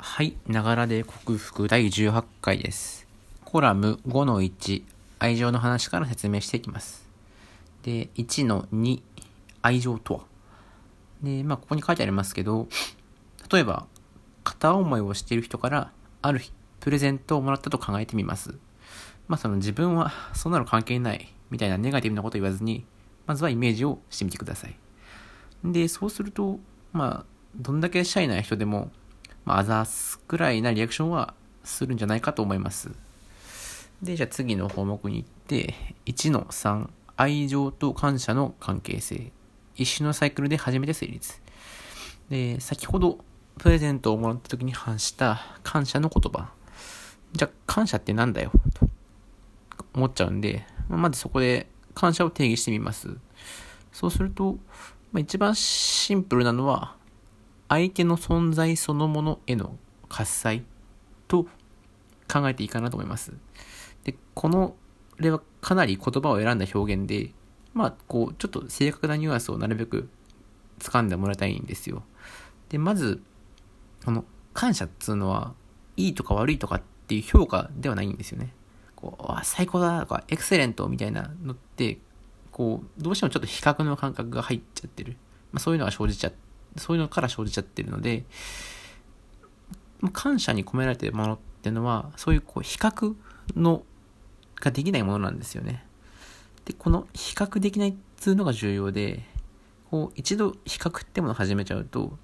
はい、ながらで克服第18回です。コラム 5-1、愛情の話から説明していきます。で、1-2、愛情とは。で、ここに書いてありますけど、例えば、片思いをしている人から、ある日、プレゼントをもらったと考えてみます。自分は、そんなの関係ない、みたいなネガティブなことを言わずに、まずはイメージをしてみてください。で、そうすると、どんだけシャイな人でも、あざすくらいなリアクションはするんじゃないかと思います。で、じゃあ次の項目に行って、1-3、愛情と感謝の関係性。一種のサイクルで初めて成立。で、先ほどプレゼントをもらった時に反した感謝の言葉。じゃあ感謝ってなんだよと思っちゃうんで、まずそこで感謝を定義してみます。そうすると、一番シンプルなのは、相手の存在そのものへの喝采と考えていいかなと思います。で、これはかなり言葉を選んだ表現で、ちょっと正確なニュアンスをなるべく掴んでもらいたいんですよ。で、まず、感謝っていうのは、いいとか悪いとかっていう評価ではないんですよね。最高だとか、エクセレントみたいなのって、どうしてもちょっと比較の感覚が入っちゃってる。そういうのから生じちゃってるので、感謝に込められているものっていうのは、そういう比較ができないものなんですよね。で、この比較できないっていうのが重要で、一度比較ってものを始めちゃうと、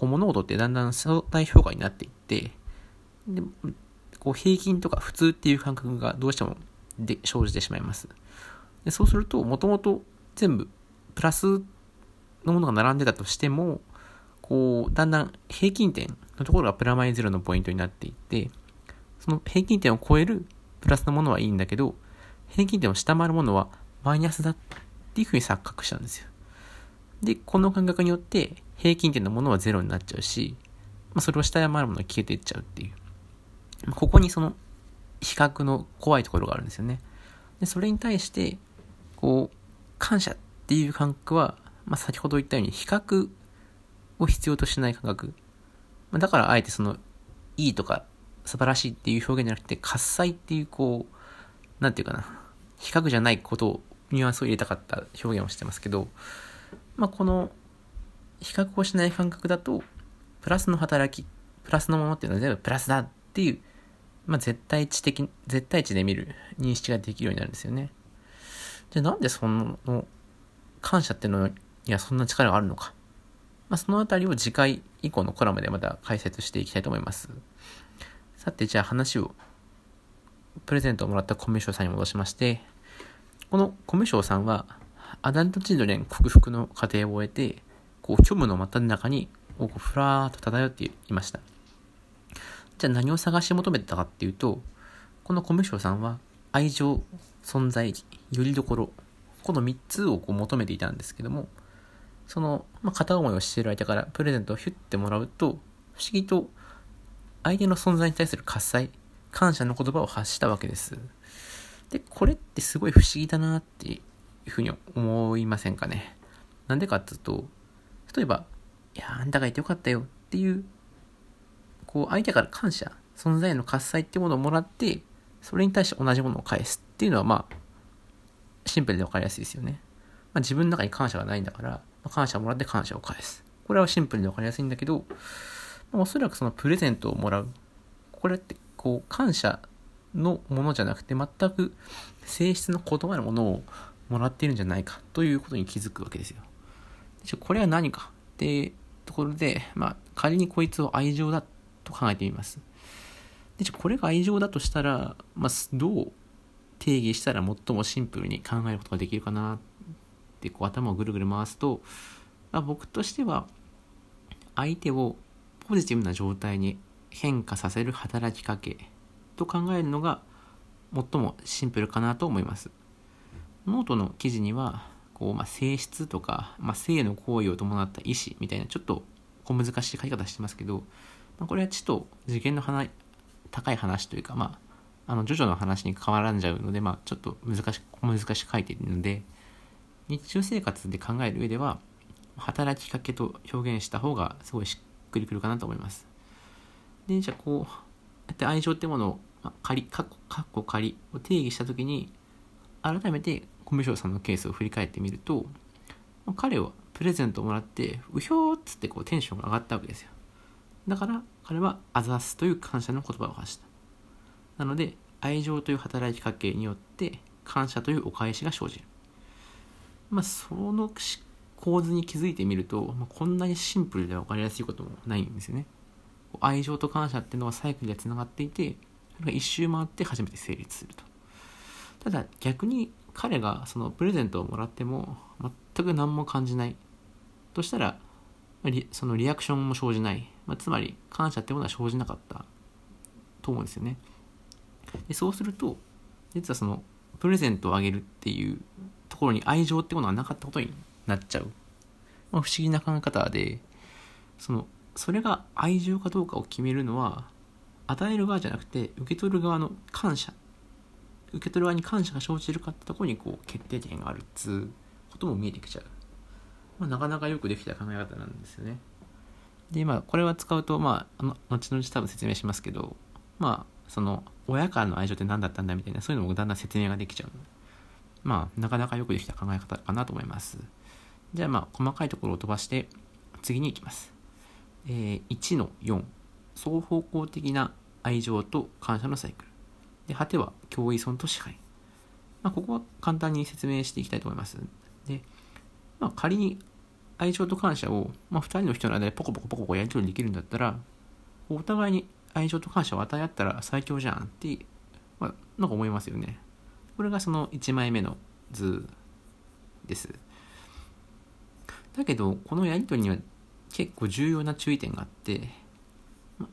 物事ってだんだん相対評価になっていって、で、平均とか普通っていう感覚がどうしても生じてしまいます。で、そうすると、もともと全部プラスのものが並んでたとしても、だんだん平均点のところがプラマイゼロのポイントになっていって、その平均点を超えるプラスのものはいいんだけど、平均点を下回るものはマイナスだっていうふうに錯覚しちゃうんですよ。で、この感覚によって平均点のものはゼロになっちゃうし、それを下回るものは消えていっちゃうっていう。ここにその比較の怖いところがあるんですよね。で、それに対して、感謝っていう感覚は、先ほど言ったように比較を必要としない感覚。だからあえていいとか素晴らしいっていう表現じゃなくて、喝采っていう比較じゃないことを、ニュアンスを入れたかった表現をしてますけど、この比較をしない感覚だと、プラスの働き、プラスのものっていうのは全部プラスだっていう、絶対値で見る認識ができるようになるんですよね。じゃあなんでその感謝っていうのにはそんな力があるのか。そのあたりを次回以降のコラムでまた解説していきたいと思います。さて、じゃあ話をプレゼントをもらったコミュ障さんに戻しまして、このコミュ障さんはアダルトチルドレン克服の過程を終えて、虚無の真っただ中にふらーっと漂っていました。じゃあ何を探し求めてたかっていうと、このコミュ障さんは愛情、存在、よりどころ、この3つを求めていたんですけども、片思いをしている相手からプレゼントをヒュッてもらうと、不思議と相手の存在に対する喝采、感謝の言葉を発したわけです。で、これってすごい不思議だなっていうふうに思いませんかね。なんでかっていうと、例えば、いや、あんたがいてよかったよっていう、相手から感謝、存在への喝采っていうものをもらって、それに対して同じものを返すっていうのは、シンプルで分かりやすいですよね。自分の中に感謝がないんだから、感謝をもらって感謝を返す。これはシンプルで分かりやすいんだけど、おそらくプレゼントをもらう。これって感謝のものじゃなくて、全く性質の異なるものをもらっているんじゃないかということに気づくわけですよ。これは何かってところで、仮にこいつを愛情だと考えてみます。で、これが愛情だとしたら、どう定義したら最もシンプルに考えることができるかなって頭をぐるぐる回すと、僕としては相手をポジティブな状態に変化させる働きかけと考えるのが最もシンプルかなと思います。ノートの記事には性質とか、性の行為を伴った意思みたいなちょっと難しい書き方してますけど、これはちょっと次元の高い話というか、ジョジョの話に変わらんじゃうので、ちょっと難しく書いているので、日常生活で考える上では働きかけと表現した方がすごいしっくりくるかなと思います。転者こうやって愛情ってものを仮、仮を定義したときに、改めてコミュ障さんのケースを振り返ってみると、彼はプレゼントをもらってうひょーっつってこうテンションが上がったわけですよ。だから彼はあざすという感謝の言葉を発した。なので愛情という働きかけによって感謝というお返しが生じる。その構図に気づいてみると、こんなにシンプルで分かりやすいこともないんですよね。愛情と感謝っていうのはサイクルでつながっていて、それが一周回って初めて成立すると。ただ逆に彼がそのプレゼントをもらっても全く何も感じないとしたら、そのリアクションも生じない、つまり感謝ってものは生じなかったと思うんですよね。でそうすると、実はそのプレゼントをあげるっていうところに愛情ってものはなかったことになっちゃう、不思議な考え方で、それが愛情かどうかを決めるのは与える側じゃなくて受け取る側の感謝、受け取る側に感謝が生じるかってところにこう決定権があるっつうことも見えてきちゃう、なかなかよくできた考え方なんですよね。で、これは使うと、後々多分説明しますけど、その親からの愛情って何だったんだみたいな、そういうのもだんだん説明ができちゃう、なかなかよくできた考え方かなと思います。じゃあ細かいところを飛ばして次に行きます。1-4 双方向的な愛情と感謝のサイクルで、果ては共依存と支配、ここは簡単に説明していきたいと思います。で、仮に愛情と感謝を、2人の人の間でポコポコやり取りできるんだったら、お互いに愛情と感謝を与え合ったら最強じゃんって、なんか思いますよね。これがその1枚目の図です。だけどこのやり取りには結構重要な注意点があって、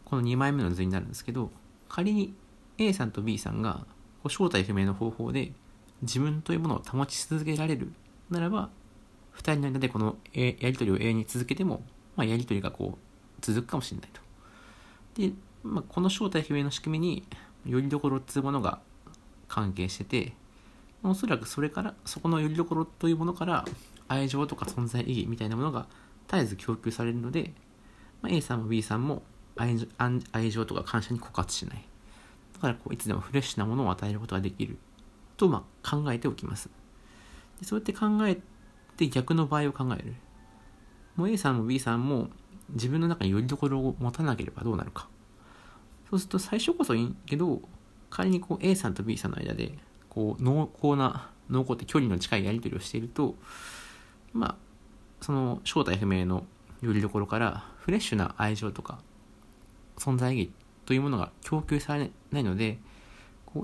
この2枚目の図になるんですけど、仮に A さんと B さんが正体不明の方法で自分というものを保ち続けられるならば、2人の間でこのやり取りを永遠に続けても、やり取りがこう続くかもしれないと。で、この正体不明の仕組みによりどころというものが関係してて、おそらくそこのよりどころというものから愛情とか存在意義みたいなものが絶えず供給されるので、A さんも B さんも愛情とか感謝に枯渇しない。だからいつでもフレッシュなものを与えることができると考えておきます。でそうやって考えて逆の場合を考える。もう A さんも B さんも自分の中によりどころを持たなければどうなるか。そうすると最初こそいいけど、仮にA さんと B さんの間で濃厚って距離の近いやり取りをしていると、その正体不明のよりどころからフレッシュな愛情とか存在意義というものが供給されないので、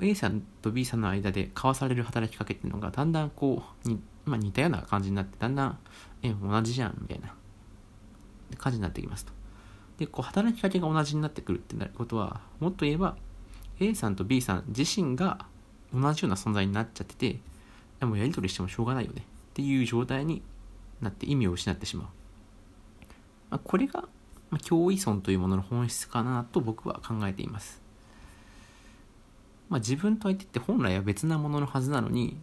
A さんと B さんの間で交わされる働きかけっていうのがだんだん似たような感じになって、だんだん同じじゃんみたいな感じになってきますと。で働きかけが同じになってくるってなることは、もっと言えば A さんと B さん自身が同じような存在になっちゃってて、でもやり取りしてもしょうがないよねっていう状態になって意味を失ってしまう、これが共依存というものの本質かなと僕は考えています。自分と相手って本来は別なもののはずなのに、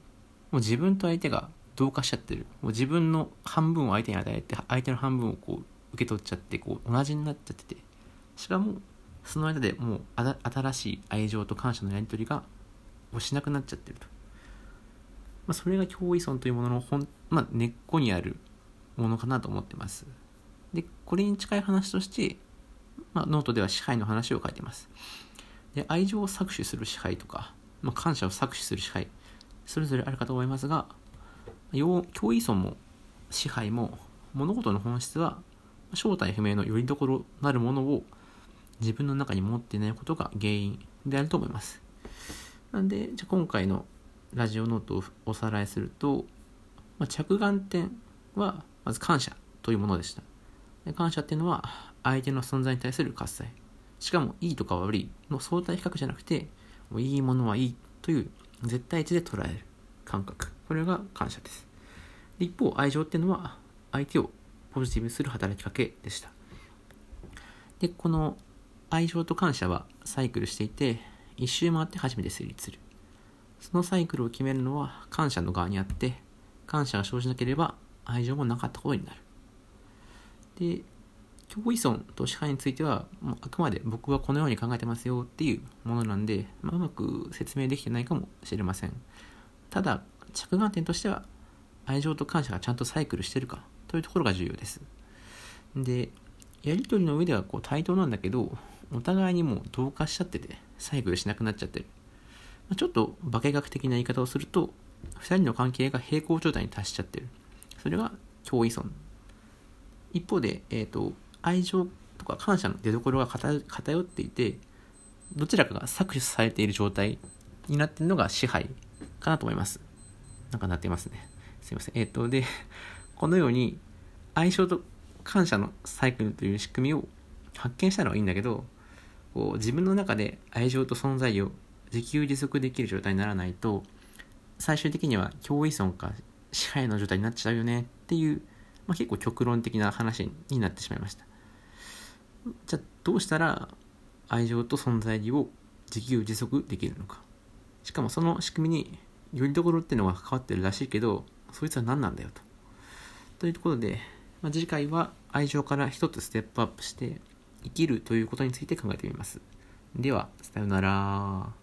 もう自分と相手が同化しちゃってる。もう自分の半分を相手に与えて、相手の半分を受け取っちゃって同じになっちゃってて、しかもその間でもう新しい愛情と感謝のやり取りがしなくなっちゃってると。それが共依存というものの根っこにあるものかなと思ってます。でこれに近い話として、ノートでは支配の話を書いてます。で愛情を搾取する支配とか、感謝を搾取する支配、それぞれあるかと思いますが、共依存も支配も物事の本質は正体不明のよりどころなるものを自分の中に持っていないことが原因であると思います。なんでじゃあ今回のラジオノートをおさらいすると、着眼点はまず感謝というものでした。で感謝っていうのは相手の存在に対する喝采、しかもいいとか悪いの相対比較じゃなくて、いいものはいいという絶対値で捉える感覚、これが感謝です。で一方愛情っていうのは相手をポジティブにする働きかけでした。でこの愛情と感謝はサイクルしていて、一周回って初めて成立する。そのサイクルを決めるのは感謝の側にあって、感謝が生じなければ愛情もなかったことになる。で共依存と支配については、あくまで僕はこのように考えてますよっていうものなんで、うまく説明できてないかもしれません。ただ、着眼点としては、愛情と感謝がちゃんとサイクルしてるかというところが重要です。で、やり取りの上では対等なんだけど、お互いにもう同化しちゃってて、サイクルしなくなっちゃってる。ちょっと化学的な言い方をすると、2人の関係が平行状態に達しちゃってる。それが共依存。一方で、愛情とか感謝の出どころが偏っていて、どちらかが搾取されている状態になっているのが支配かなと思います。なんかなっていますね。すいません。で、このように愛情と感謝のサイクルという仕組みを発見したのはいいんだけど、自分の中で愛情と存在を自給自足できる状態にならないと、最終的には共依存か支配の状態になっちゃうよねっていう、結構極論的な話になってしまいました。じゃあどうしたら愛情と存在を自給自足できるのか。しかもその仕組みによりどころっていうのが関わってるらしいけど、そいつは何なんだよと。ということで、次回は愛情から一つステップアップして生きるということについて考えてみます。では、さようなら。